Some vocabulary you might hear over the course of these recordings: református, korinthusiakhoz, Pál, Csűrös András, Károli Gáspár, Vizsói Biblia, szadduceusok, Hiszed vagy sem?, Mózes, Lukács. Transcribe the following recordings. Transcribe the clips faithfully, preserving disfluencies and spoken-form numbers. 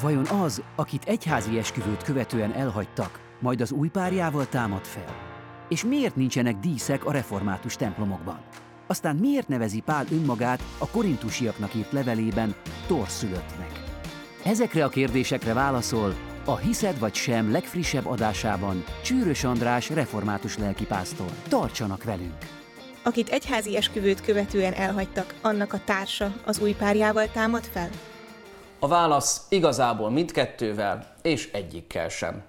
Vajon az, akit egyházi esküvőt követően elhagytak, majd az új párjával támad fel? És miért nincsenek díszek a református templomokban? Aztán miért nevezi Pál önmagát a korintusiaknak írt levelében torszülöttnek? Ezekre a kérdésekre válaszol a Hiszed vagy sem legfrissebb adásában Csűrös András református lelkipásztor. Tartsanak velünk! Akit egyházi esküvőt követően elhagytak, annak a társa az új párjával támad fel? A válasz igazából mindkettővel és egyikkel sem.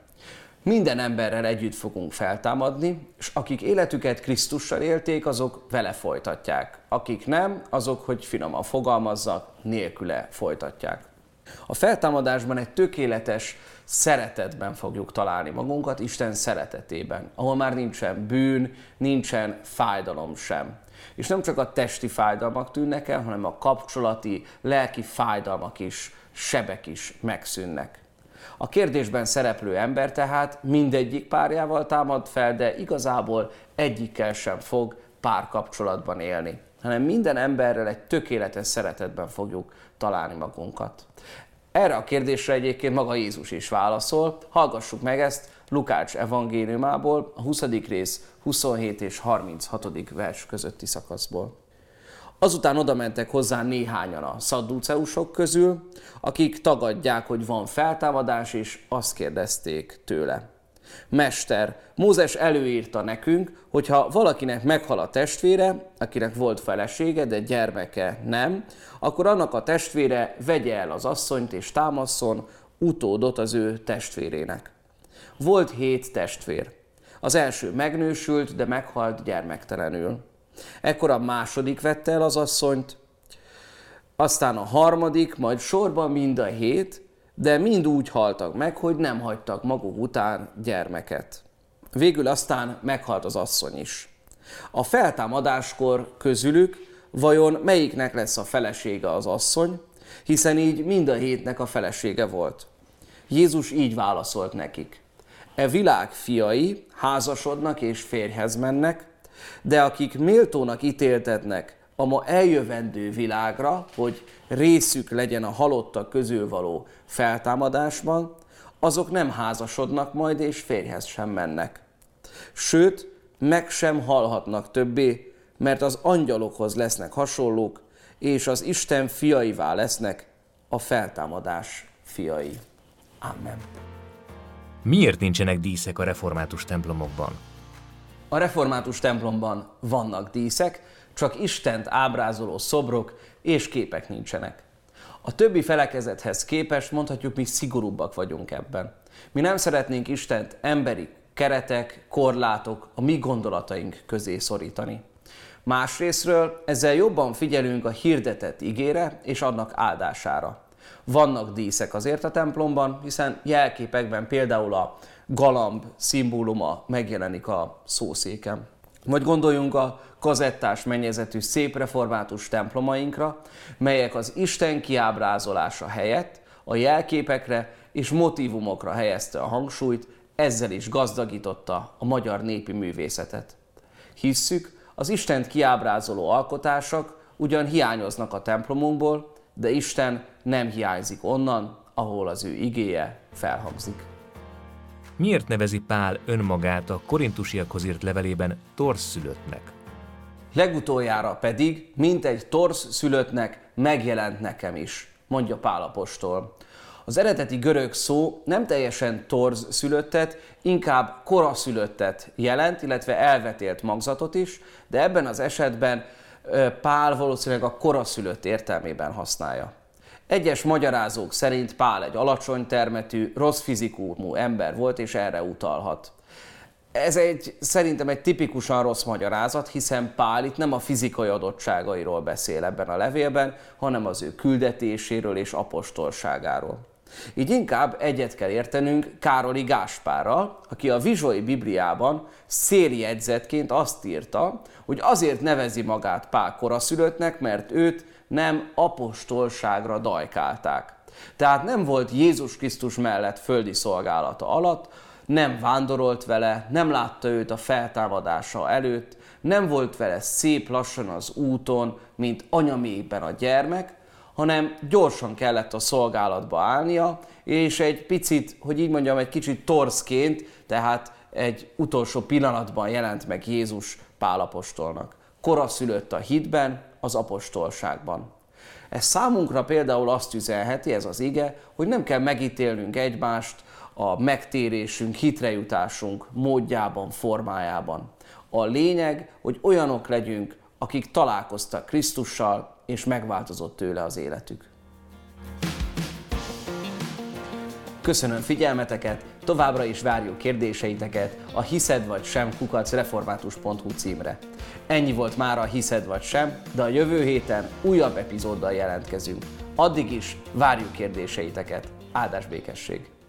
Minden emberrel együtt fogunk feltámadni, és akik életüket Krisztussal élték, azok vele folytatják. Akik nem, azok, hogy finoman fogalmazzak, nélküle folytatják. A feltámadásban egy tökéletes szeretetben fogjuk találni magunkat, Isten szeretetében, ahol már nincsen bűn, nincsen fájdalom sem. És nem csak a testi fájdalmak tűnnek el, hanem a kapcsolati, lelki fájdalmak is, sebek is megszűnnek. A kérdésben szereplő ember tehát mindegyik párjával támad fel, de igazából egyikkel sem fog párkapcsolatban élni, hanem minden emberrel egy tökéletes szeretetben fogjuk találni magunkat. Erre a kérdésre egyébként maga Jézus is válaszol. Hallgassuk meg ezt Lukács evangéliumából, a huszadik rész huszonhét és harminchat vers közötti szakaszból. Azután odamentek hozzá néhányan a szadduceusok közül, akik tagadják, hogy van feltámadás, és azt kérdezték tőle. Mester, Mózes előírta nekünk, hogyha valakinek meghal a testvére, akinek volt felesége, de gyermeke nem, akkor annak a testvére vegye el az asszonyt és támasszon utódot az ő testvérének. Volt hét testvér. Az első megnősült, de meghalt gyermektelenül. Ekkor a második vette el az asszonyt, aztán a harmadik, majd sorban mind a hét, de mind úgy haltak meg, hogy nem hagytak maguk után gyermeket. Végül aztán meghalt az asszony is. A feltámadáskor közülük vajon melyiknek lesz a felesége az asszony, hiszen így mind a hétnek a felesége volt. Jézus így válaszolt nekik. E világ fiai házasodnak és férjhez mennek, de akik méltónak ítéltetnek a ma eljövendő világra, hogy részük legyen a halottak közül való feltámadásban, azok nem házasodnak majd és férjhez sem mennek. Sőt, meg sem halhatnak többé, mert az angyalokhoz lesznek hasonlók, és az Isten fiaivá lesznek a feltámadás fiai. Amen. Miért nincsenek díszek a református templomokban? A református templomban vannak díszek, csak Istent ábrázoló szobrok és képek nincsenek. A többi felekezethez képest mondhatjuk, mi szigorúbbak vagyunk ebben. Mi nem szeretnénk Istent emberi keretek, korlátok, a mi gondolataink közé szorítani. Másrészről ezzel jobban figyelünk a hirdetett igére és annak áldására. Vannak díszek azért a templomban, hiszen jelképekben például a galamb szimbóluma megjelenik a szószéken. Vagy gondoljunk a kazettás mennyezetű szép református templomainkra, melyek az Isten kiábrázolása helyett a jelképekre és motívumokra helyezte a hangsúlyt, ezzel is gazdagította a magyar népi művészetet. Hisszük, az Istent kiábrázoló alkotások ugyan hiányoznak a templomunkból, de Isten nem hiányzik onnan, ahol az ő igéje felhangzik. Miért nevezi Pál önmagát a korinthusiakhoz írt levelében torszszülöttnek? Legutoljára pedig, mint egy torszszülöttnek megjelent nekem is, mondja Pál apostol. Az eredeti görög szó nem teljesen torszszülöttet, inkább koraszülöttet jelent, illetve elvetélt magzatot is, de ebben az esetben Pál valószínűleg a koraszülött értelmében használja. Egyes magyarázók szerint Pál egy alacsony termetű, rossz fizikumú ember volt, és erre utalhat. Ez egy, szerintem egy tipikusan rossz magyarázat, hiszen Pál itt nem a fizikai adottságairól beszél ebben a levélben, hanem az ő küldetéséről és apostolságáról. Így inkább egyet kell értenünk Károli Gáspárral, aki a Vizsói Bibliában széljegyzetként azt írta, hogy azért nevezi magát Pál koraszülöttnek, mert őt nem apostolságra dajkálták. Tehát nem volt Jézus Krisztus mellett földi szolgálata alatt, nem vándorolt vele, nem látta őt a feltámadása előtt, nem volt vele szép lassan az úton, mint anyaméhben a gyermek, hanem gyorsan kellett a szolgálatba állnia, és egy picit, hogy így mondjam, egy kicsit torszként, tehát egy utolsó pillanatban jelent meg Jézus Pál apostolnak. Koraszülött a hitben, az apostolságban. Ez számunkra például azt üzenheti, ez az ige, hogy nem kell megítélnünk egymást a megtérésünk, hitrejutásunk módjában, formájában. A lényeg, hogy olyanok legyünk, akik találkoztak Krisztussal, és megváltozott tőle az életük. Köszönöm figyelmeteket, továbbra is várjuk kérdéseiteket a hiszed vagy sem kukac református pont hu címre. Ennyi volt már a hiszed vagy sem, de a jövő héten újabb epizóddal jelentkezünk. Addig is várjuk kérdéseiteket. Áldás békesség!